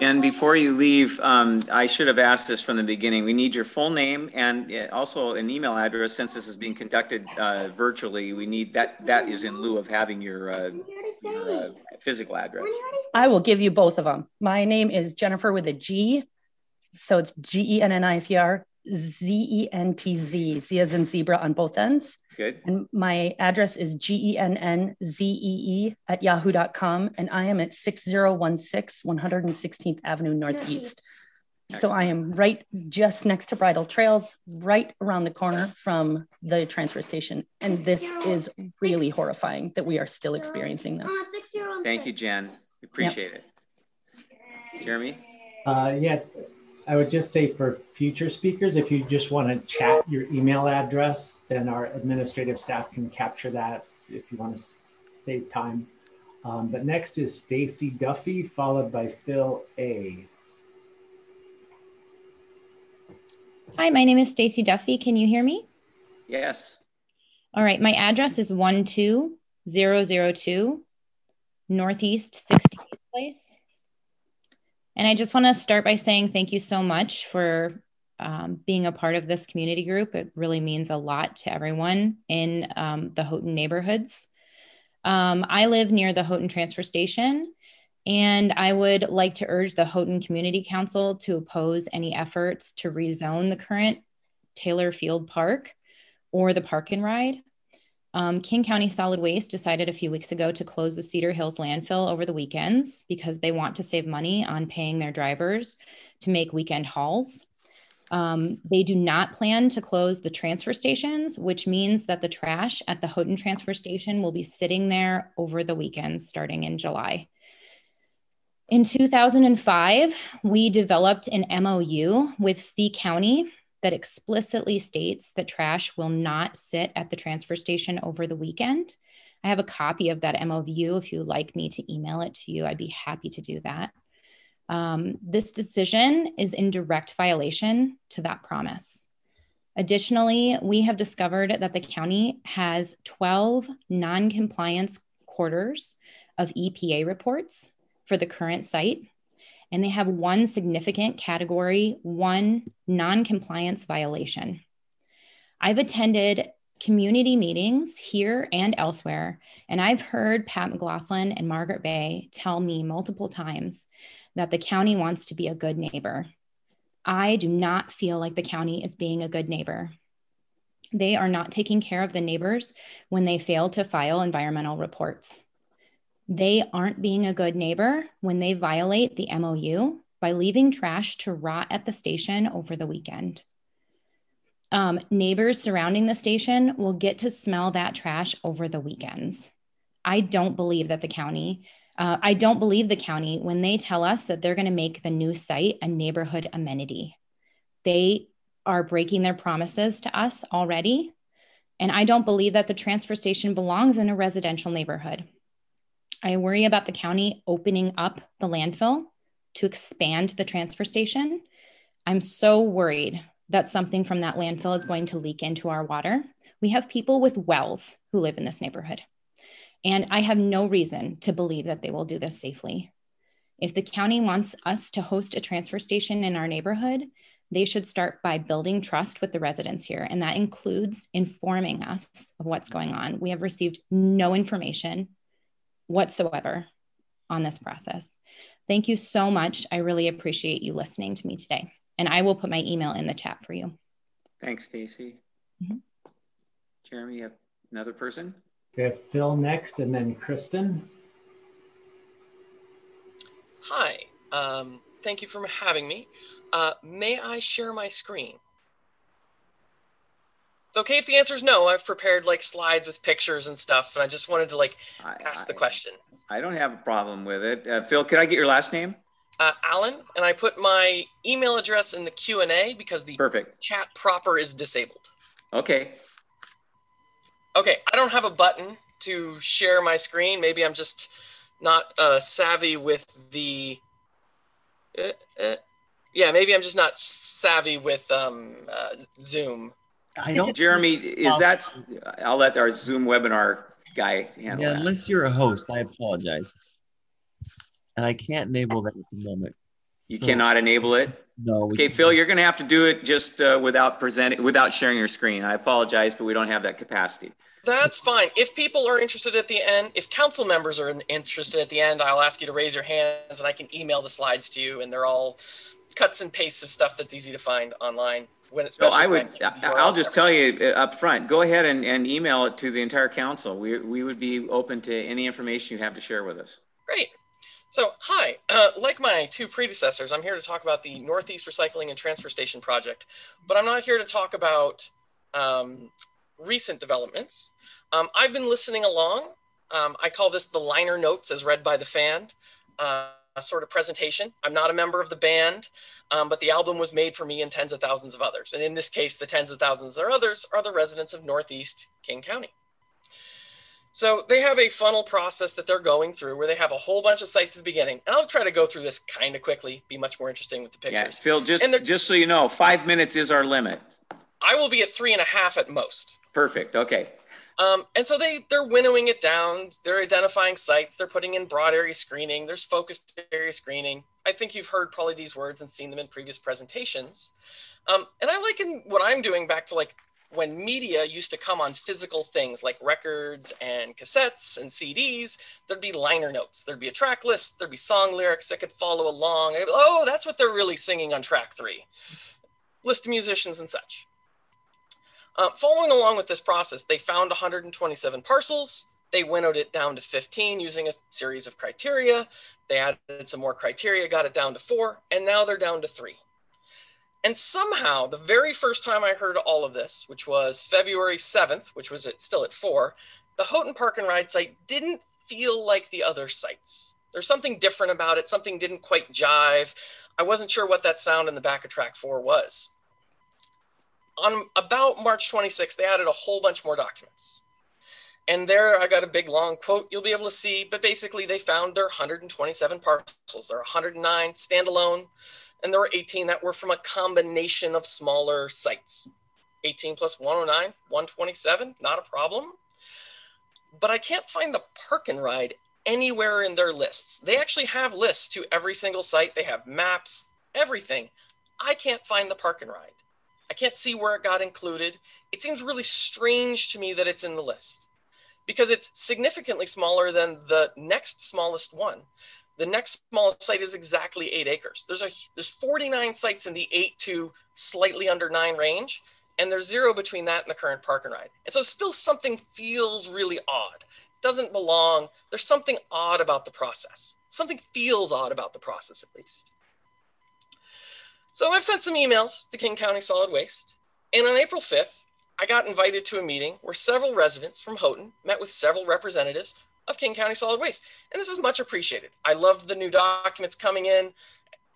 And before you leave, I should have asked this from the beginning. We need your full name and also an email address. Since this is being conducted virtually, we need that. That is in lieu of having your physical address. I will give you both of them. My name is Jennifer with a G. So it's Gennifer Z-E-N-T-Z, Z as in zebra on both ends. Good. And my address is gennzee@yahoo.com. And I am at 6016 116th Avenue Northeast. Nice. So I am right just next to Bridle Trails, right around the corner from the transfer station. And this is really horrifying that we are still experiencing this. Thank you, Jen. Appreciate it. Jeremy? Yeah. I would just say for future speakers, if you just want to chat your email address, then our administrative staff can capture that if you want to save time. But next is Stacy Duffy, followed by Phil A. Hi, my name is Stacy Duffy. Can you hear me? Yes. All right, my address is 12002 Northeast 16th Place. And I just want to start by saying thank you so much for being a part of this community group. It really means a lot to everyone in the Houghton neighborhoods. I live near the Houghton Transfer Station, and I would like to urge the Houghton Community Council to oppose any efforts to rezone the current Taylor Field Park or the Park and Ride. King County Solid Waste decided a few weeks ago to close the Cedar Hills landfill over the weekends because they want to save money on paying their drivers to make weekend hauls. They do not plan to close the transfer stations, which means that the trash at the Houghton Transfer Station will be sitting there over the weekends starting in July. In 2005, we developed an MOU with the county that explicitly states that trash will not sit at the transfer station over the weekend. I have a copy of that MOU. If you'd like me to email it to you, I'd be happy to do that. This decision is in direct violation to that promise. Additionally, we have discovered that the county has 12 non-compliance quarters of EPA reports for the current site. And they have one significant category, one non-compliance violation. I've attended community meetings here and elsewhere, and I've heard Pat McLaughlin and Margaret Bay tell me multiple times that the county wants to be a good neighbor. I do not feel like the county is being a good neighbor. They are not taking care of the neighbors when they fail to file environmental reports. They aren't being a good neighbor when they violate the MOU by leaving trash to rot at the station over the weekend. Neighbors surrounding the station will get to smell that trash over the weekends. I don't believe the county when they tell us that they're going to make the new site a neighborhood amenity. They are breaking their promises to us already, and I don't believe that the transfer station belongs in a residential neighborhood. I worry about the county opening up the landfill to expand the transfer station. I'm so worried that something from that landfill is going to leak into our water. We have people with wells who live in this neighborhood, and I have no reason to believe that they will do this safely. If the county wants us to host a transfer station in our neighborhood, they should start by building trust with the residents here, and that includes informing us of what's going on. We have received no information whatsoever on this process. Thank you so much. I really appreciate you listening to me today. And I will put my email in the chat for you. Thanks, Stacy. Jeremy, you have another person? We have Phil next and then Kristen. Hi, thank you for having me. May I share my screen? It's okay if the answer is no. I've prepared like slides with pictures and stuff, and I just wanted to like ask the question. I don't have a problem with it. Phil, could I get your last name? Alan, and I put my email address in the Q&A because the chat proper is disabled. Okay. Okay, I don't have a button to share my screen. Maybe I'm just not savvy with the... Yeah, maybe I'm just not savvy with Zoom. I don't. Jeremy, is that? I'll let our Zoom webinar guy handle that. Unless you're a host, I apologize, and I can't enable that at the moment. You cannot enable it. No. Okay, Phil, you're going to have to do it just without sharing your screen. I apologize, but we don't have that capacity. That's fine. If people are interested at the end, if council members are interested at the end, I'll ask you to raise your hands, and I can email the slides to you, and they're all cuts and pastes of stuff that's easy to find online. when it's special. So I would, I'll just tell you up front, go ahead and email it to the entire council. We would be open to any information you have to share with us. Great. So, hi, like my two predecessors, I'm here to talk about the Northeast Recycling and Transfer Station project, but I'm not here to talk about recent developments. I've been listening along. I call this the liner notes as read by the fan sort of presentation. I'm not a member of the band, but the album was made for me and tens of thousands of others. And in this case, the tens of thousands of others are the residents of Northeast King County. So they have a funnel process that they're going through where they have a whole bunch of sites at the beginning. And I'll try to go through this kind of quickly, be much more interesting with the pictures. Yeah, Phil, just so you know, 5 minutes is our limit. I will be at 3.5 at most. Perfect, okay. And so they're winnowing it down. They're identifying sites. They're putting in broad area screening. There's focused area screening. I think you've heard probably these words and seen them in previous presentations. And I liken what I'm doing back to like when media used to come on physical things like records and cassettes and CDs, there'd be liner notes, there'd be a track list, there'd be song lyrics that could follow along. Oh, that's what they're really singing on track 3. List of musicians and such. Following along with this process, they found 127 parcels. They winnowed it down to 15 using a series of criteria. They added some more criteria, got it down to 4, and now they're down to 3. And somehow, the very first time I heard all of this, which was February 7th, which was still at 4, the Houghton Park and Ride site didn't feel like the other sites. There's something different about it. Something didn't quite jive. I wasn't sure what that sound in the back of track 4 was. On about March 26th, they added a whole bunch more documents. And there I got a big long quote you'll be able to see, but basically they found their 127 parcels. There are 109 standalone. And there were 18 that were from a combination of smaller sites. 18 plus 109, 127, not a problem. But I can't find the park and ride anywhere in their lists. They actually have lists to every single site. They have maps, everything. I can't find the park and ride. I can't see where it got included. It seems really strange to me that it's in the list because it's significantly smaller than the next smallest one. The next smallest site is exactly 8 acres. There's 49 sites in the 8 to slightly under 9 range, and there's 0 between that and the current park and ride. And so still something feels really odd. It doesn't belong. There's something odd about the process. Something feels odd about the process, at least. So I've sent some emails to King County Solid Waste, and on April 5th, I got invited to a meeting where several residents from Houghton met with several representatives of King County Solid Waste. And this is much appreciated. I loved the new documents coming in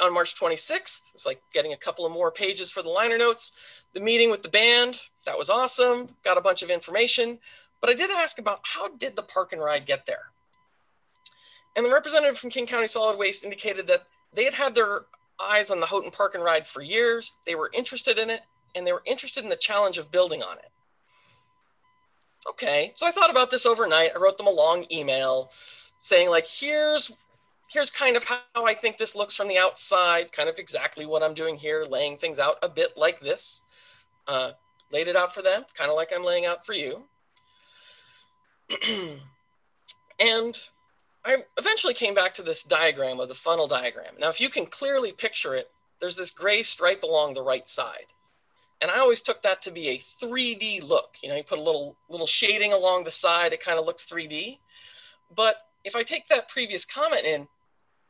on March 26th. It was like getting a couple of more pages for the liner notes. The meeting with the band, that was awesome. Got a bunch of information. But I did ask about how did the park and ride get there? And the representative from King County Solid Waste indicated that they had had their eyes on the Houghton Park and Ride for years. They were interested in it, and they were interested in the challenge of building on it. Okay, so I thought about this overnight. I wrote them a long email saying like, here's kind of how I think this looks from the outside, kind of exactly what I'm doing here, laying things out a bit like this. Laid it out for them, kind of like I'm laying out for you. And I eventually came back to this diagram of the funnel diagram. Now, if you can clearly picture it, there's this gray stripe along the right side. And I always took that to be a 3D look. You know, you put a little shading along the side, it kind of looks 3D. But if I take that previous comment in,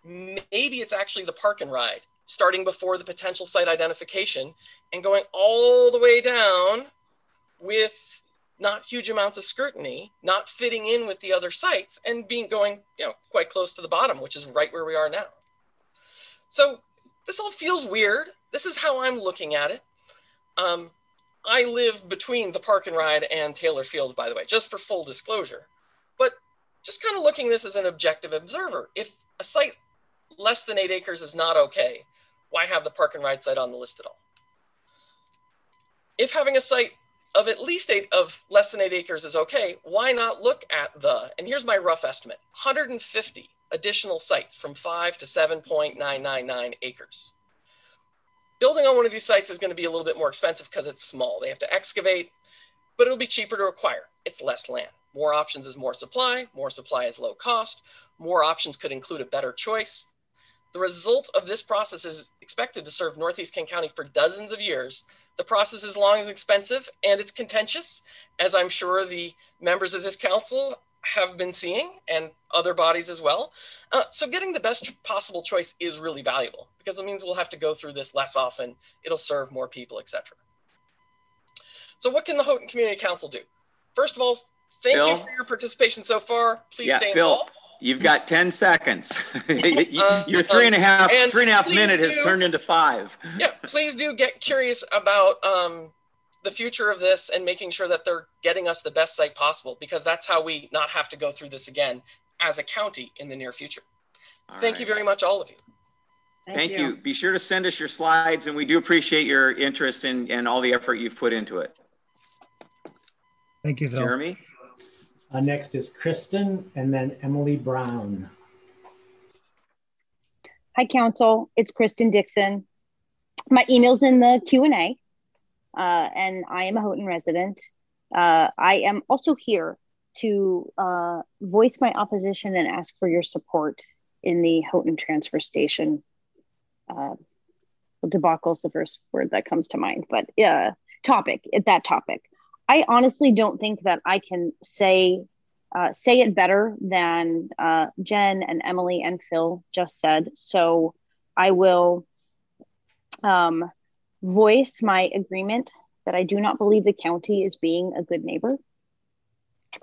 maybe it's actually the park and ride, starting before the potential site identification and going all the way down with not huge amounts of scrutiny, not fitting in with the other sites and going, you know, quite close to the bottom, which is right where we are now. So this all feels weird. This is how I'm looking at it. I live between the park and ride and Taylor Fields, by the way, just for full disclosure, but just kind of looking this as an objective observer. If a site less than 8 acres is not okay, why have the park and ride site on the list at all? If having a site of at least less than 8 acres is okay, why not look at and here's my rough estimate, 150 additional sites from 5 to 7.999 acres. Building on one of these sites is going to be a little bit more expensive because it's small. They have to excavate, but it'll be cheaper to acquire. It's less land. More options is more supply. More supply is low cost. More options could include a better choice. The result of this process is expected to serve Northeast King County for dozens of years The process is long and expensive, and it's contentious, as I'm sure the members of this council have been seeing, and other bodies as well. So getting the best possible choice is really valuable, because it means we'll have to go through this less often, it'll serve more people, etc. So what can the Houghton Community Council do? First of all, thank you for your participation so far. Please stay involved. You've got 10 seconds. Your three and a half minute has turned into 5. Yeah, please do get curious about the future of this and making sure that they're getting us the best site possible, because that's how we not have to go through this again as a county in the near future. Thank you very much, all of you. Thank you. Be sure to send us your slides, and we do appreciate your interest and all the effort you've put into it. Thank you, Phil. Jeremy? Next is Kristen and then Emily Brown. Hi, Council. It's Kristen Dixon. My email's in the Q&A, and I am a Houghton resident. I am also here to voice my opposition and ask for your support in the Houghton Transfer Station. Debacle is the first word that comes to mind, but that topic. I honestly don't think that I can say it better than Jen and Emily and Phil just said. So I will voice my agreement that I do not believe the county is being a good neighbor.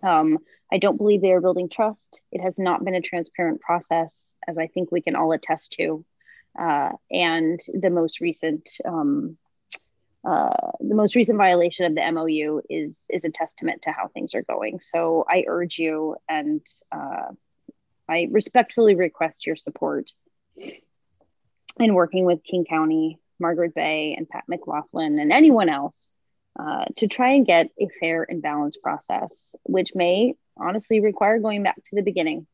I don't believe they are building trust. It has not been a transparent process, as I think we can all attest to. And the most recent violation of the MOU is a testament to how things are going. So I urge you, and I respectfully request your support in working with King County, Margaret Bay, and Pat McLaughlin, and anyone else to try and get a fair and balanced process, which may honestly require going back to the beginning.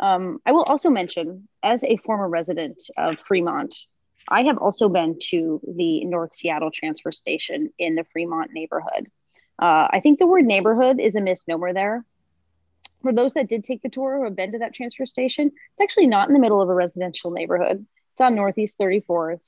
I will also mention, as a former resident of Fremont, I have also been to the North Seattle Transfer Station in the Fremont neighborhood. I think the word neighborhood is a misnomer there. For those that did take the tour or have been to that transfer station, it's actually not in the middle of a residential neighborhood. It's on Northeast 34th.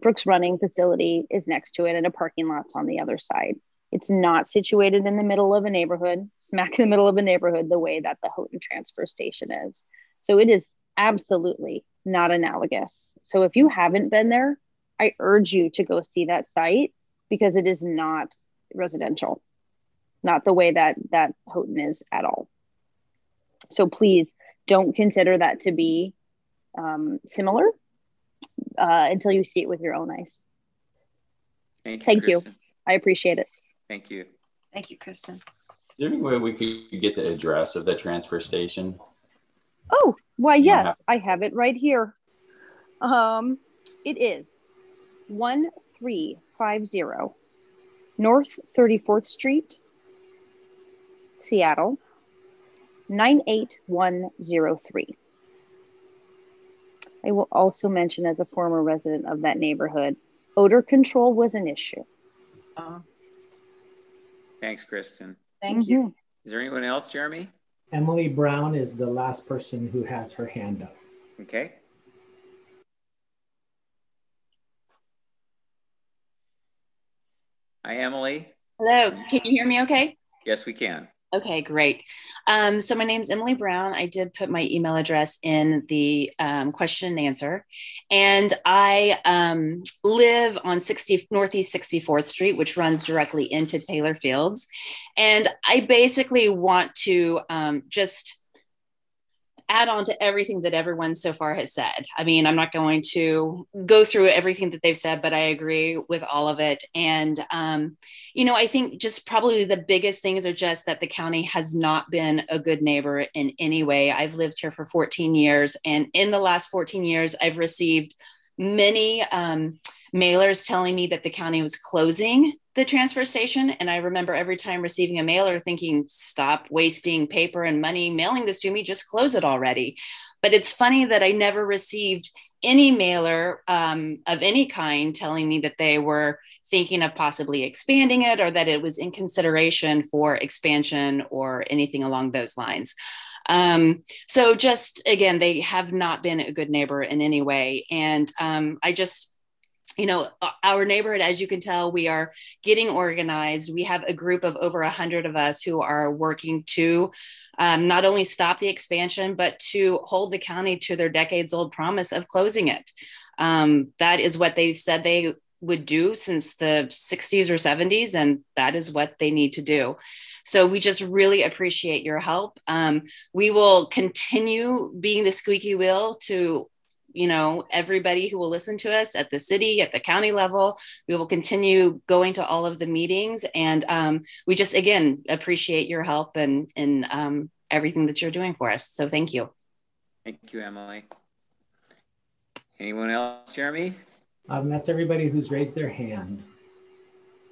Brooks Running facility is next to it, and a parking lot's on the other side. It's not situated in the middle of a neighborhood, smack in the middle of a neighborhood, the way that the Houghton Transfer Station is. So it is absolutely not analogous. So if you haven't been there, I urge you to go see that site, because it is not residential, not the way that Houghton is at all. So please don't consider that to be similar until you see it with your own eyes. Thank you. I appreciate it. Thank you. Thank you, Kristen. Is there any way we could get the address of the transfer station? Oh, why, yes, I have it right here. It is 1350 North 34th Street, Seattle, 98103. I will also mention, as a former resident of that neighborhood, odor control was an issue. Thanks, Kristen. Thank you. Is there anyone else, Jeremy? Emily Brown is the last person who has her hand up. Okay. Hi, Emily. Hello, can you hear me okay? Yes, we can. Okay, great. So my name's Emily Brown. I did put my email address in the question and answer. And I live on Northeast 64th Street, which runs directly into Taylor Fields. And I basically want to just add on to everything that everyone so far has said. I mean, I'm not going to go through everything that they've said, but I agree with all of it. And, I think just probably the biggest things are just that the county has not been a good neighbor in any way. I've lived here for 14 years. And in the last 14 years, I've received many mailers telling me that the county was closing the transfer station. And I remember every time receiving a mailer thinking, stop wasting paper and money mailing this to me, just close it already. But it's funny that I never received any mailer of any kind telling me that they were thinking of possibly expanding it, or that it was in consideration for expansion or anything along those lines. So just, again, they have not been a good neighbor in any way. And I just you know, our neighborhood, as you can tell, we are getting organized. We have a group of over 100 of us who are working to not only stop the expansion, but to hold the county to their decades-old promise of closing it. That is what they've said they would do since the 60s or 70s, and that is what they need to do. So we just really appreciate your help. We will continue being the squeaky wheel to, you know, everybody who will listen to us at the city, at the county level. We will continue going to all of the meetings. And we just, again, appreciate your help and everything that you're doing for us. So thank you. Thank you, Emily. Anyone else, Jeremy? That's everybody who's raised their hand.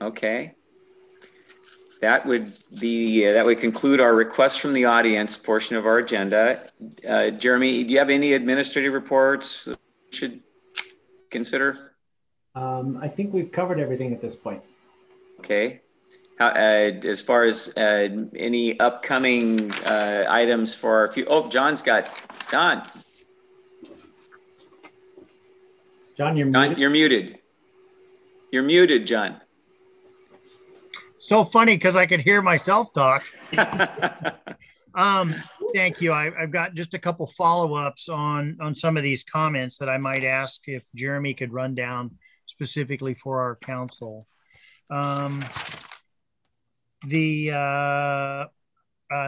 Okay. That would be, that would conclude our request from the audience portion of our agenda. Jeremy, do you have any administrative reports that we should consider? I think we've covered everything at this point. Okay. As far as any upcoming items for our few, oh, John. John, you're muted. You're muted, John. So funny because I could hear myself talk. Thank you. I've got just a couple follow-ups on some of these comments that I might ask if Jeremy could run down specifically for our council.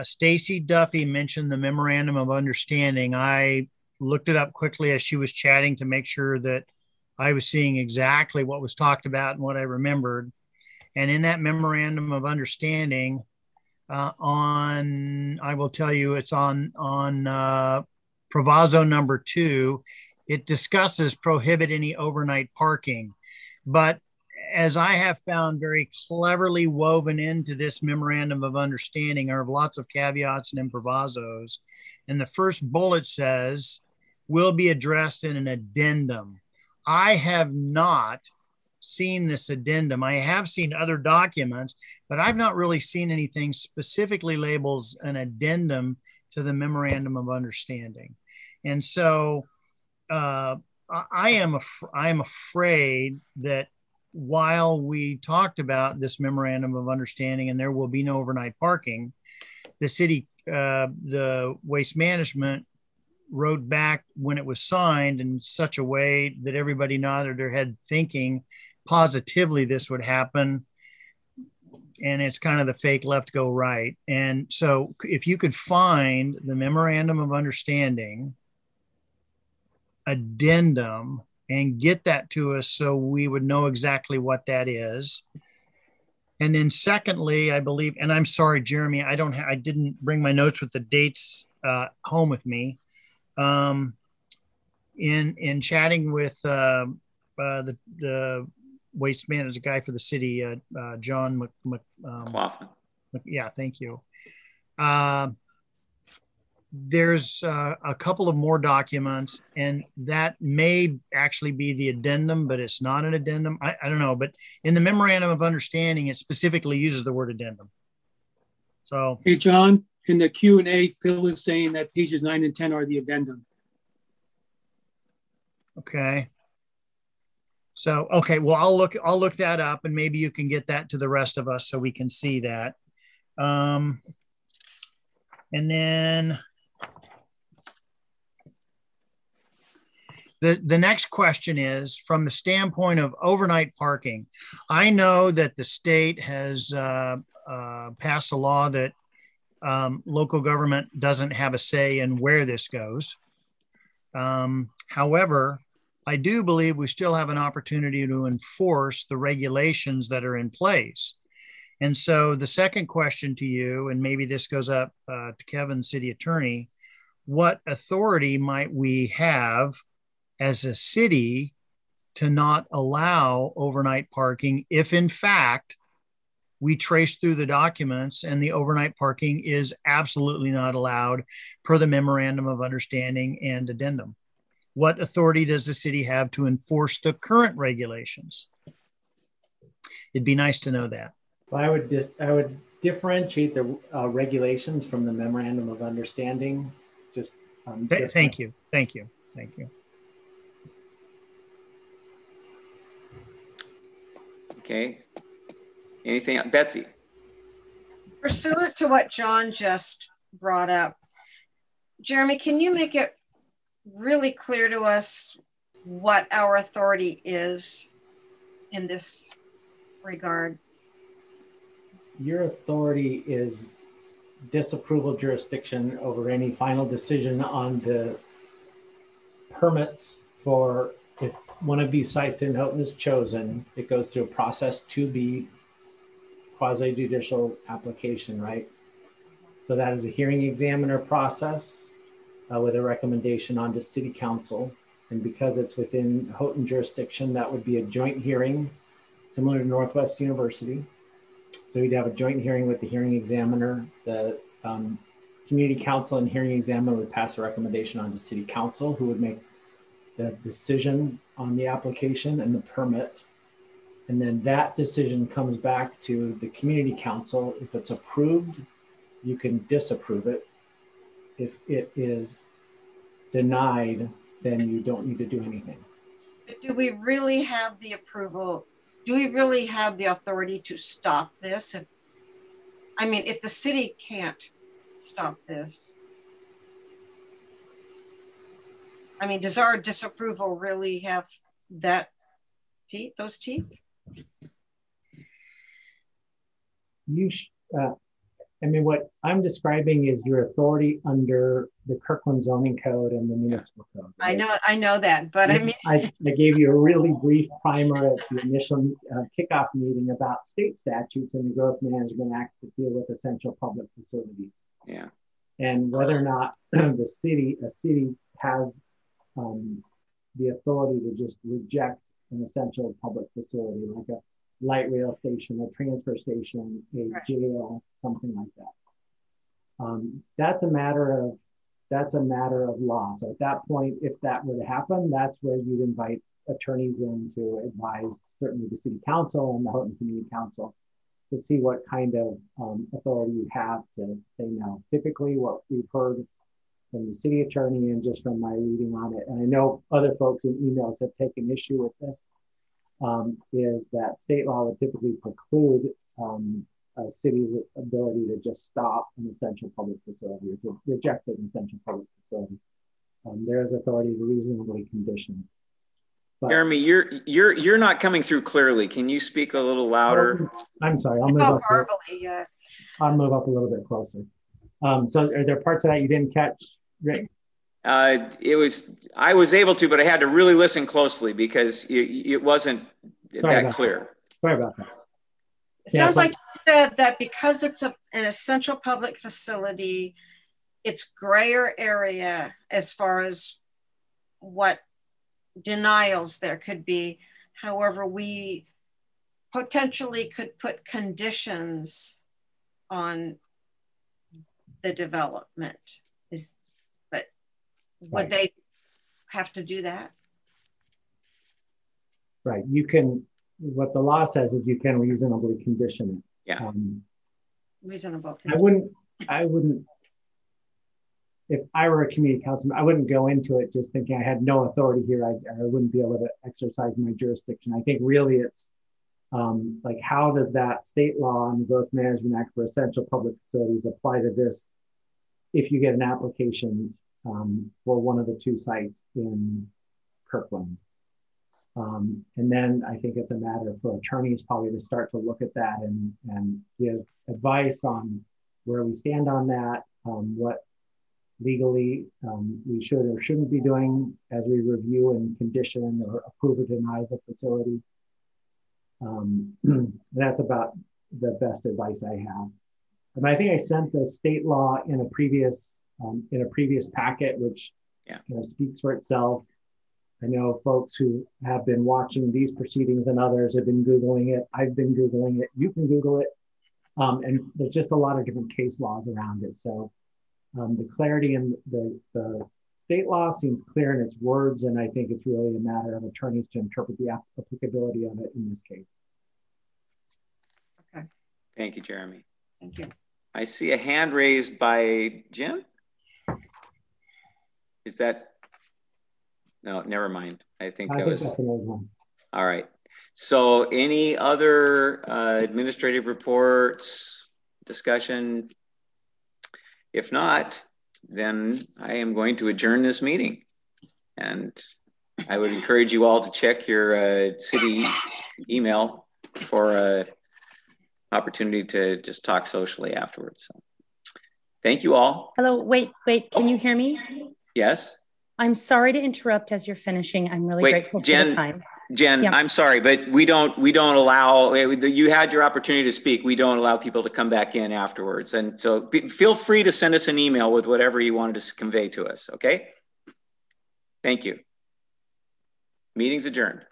Stacy Duffy mentioned the memorandum of understanding. I looked it up quickly as she was chatting to make sure that I was seeing exactly what was talked about and what I remembered. And in that memorandum of understanding, I will tell you, it's on proviso number 2, it discusses prohibit any overnight parking. But as I have found, very cleverly woven into this memorandum of understanding are lots of caveats and provisos. And the first bullet says, will be addressed in an addendum. I have not seen this addendum. I have seen other documents, but I've not really seen anything specifically labels an addendum to the memorandum of understanding. And so I am afraid that while we talked about this memorandum of understanding and there will be no overnight parking, the city, the waste management wrote back when it was signed in such a way that everybody nodded their head thinking positively this would happen. And it's kind of the fake left go right. And so if you could find the memorandum of understanding addendum and get that to us so we would know exactly what that is. And then secondly, I believe, and I'm sorry, Jeremy, I didn't bring my notes with the dates home with me. In chatting with the waste manager guy for the city, John McLaughlin. Yeah, thank you. There's a couple of more documents, and that may actually be the addendum, but it's not an addendum. I don't know, but in the memorandum of understanding, it specifically uses the word addendum. So, hey, John. In the Q&A, Phil is saying that pages 9 and 10 are the addendum. Okay. So, okay, well, I'll look that up and maybe you can get that to the rest of us so we can see that. And then the next question is from the standpoint of overnight parking. I know that the state has passed a law that local government doesn't have a say in where this goes. However, I do believe we still have an opportunity to enforce the regulations that are in place. And so the second question to you, and maybe this goes up to Kevin, city attorney, what authority might we have as a city to not allow overnight parking if in fact we trace through the documents and the overnight parking is absolutely not allowed per the memorandum of understanding and addendum? What authority does the city have to enforce the current regulations? It'd be nice to know that. Well, I would differentiate the regulations from the memorandum of understanding. Just thank you. Okay. Anything else? Betsy? Pursuant to what John just brought up, Jeremy, can you make it really clear to us what our authority is in this regard? Your authority is disapproval jurisdiction over any final decision on the permits for, if one of these sites in Houghton is chosen, it goes through a process to be quasi-judicial application, right? So that is a hearing examiner process with a recommendation onto City Council. And because it's within Houghton jurisdiction, that would be a joint hearing, similar to Northwest University. So we'd have a joint hearing with the hearing examiner. The community council and hearing examiner would pass a recommendation onto City Council, who would make the decision on the application and the permit. And then that decision comes back to the community council. If it's approved, you can disapprove it. If it is denied, then you don't need to do anything. But do we really have the approval? Do we really have the authority to stop this? I mean, if the city can't stop this, I mean, does our disapproval really have that teeth? Those teeth? I mean, what I'm describing is your authority under the Kirkland zoning code and the municipal code. Right? I know that, but I mean, I gave you a really brief primer at the initial kickoff meeting about state statutes and the Growth Management Act that deal with essential public facilities. Yeah, and whether or not a city has the authority to just reject an essential public facility like a light rail station, a transfer station, a jail, something like that. That's a matter of law. So at that point, if that were to happen, that's where you'd invite attorneys in to advise certainly the City Council and the Houghton Community Council to see what kind of authority you have to say no. Typically, what we've heard from the city attorney and just from my reading on it, and I know other folks in emails have taken issue with this, is that state law would typically preclude a city's ability to just stop an essential public facility or to reject an essential public facility. There is authority to reasonably condition. But, Jeremy, you're not coming through clearly. Can you speak a little louder? I'm sorry. I'll move up a little bit closer. So are there parts of that you didn't catch, Rick? I was able to, but I had to really listen closely because it wasn't that clear. Sorry about that. It sounds like you said that because it's an essential public facility, it's grayer area as far as what denials there could be. However, we potentially could put conditions on the development. Would they have to do that? Right. You can, what the law says is you can reasonably condition it. Yeah. Reasonable condition. I wouldn't, if I were a community councilman, I wouldn't go into it just thinking I had no authority here. I wouldn't be able to exercise my jurisdiction. I think really it's like, how does that state law and the Growth Management Act for essential public facilities apply to this if you get an application for one of the two sites in Kirkland. And then I think it's a matter for attorneys probably to start to look at that and give advice on where we stand on that, what legally we should or shouldn't be doing as we review and condition or approve or deny the facility. That's about the best advice I have. And I think I sent the state law in a previous packet, which speaks for itself. I know folks who have been watching these proceedings and others have been Googling it. I've been Googling it. You can Google it. And there's just a lot of different case laws around it. So the clarity in the state law seems clear in its words. And I think it's really a matter of attorneys to interpret the applicability of it in this case. Okay. Thank you, Jeremy. Thank you. I see a hand raised by Jim. Is that, no, never mind. I think that was, all right. So any other administrative reports, discussion? If not, then I am going to adjourn this meeting. And I would encourage you all to check your city email for an opportunity to just talk socially afterwards. So, thank you all. Hello, wait, can you hear me? Yes. I'm sorry to interrupt as you're finishing. I'm really grateful for the time. Jen, yeah. I'm sorry, but we don't allow, you had your opportunity to speak. We don't allow people to come back in afterwards. And so feel free to send us an email with whatever you wanted to convey to us, okay? Thank you. Meeting's adjourned.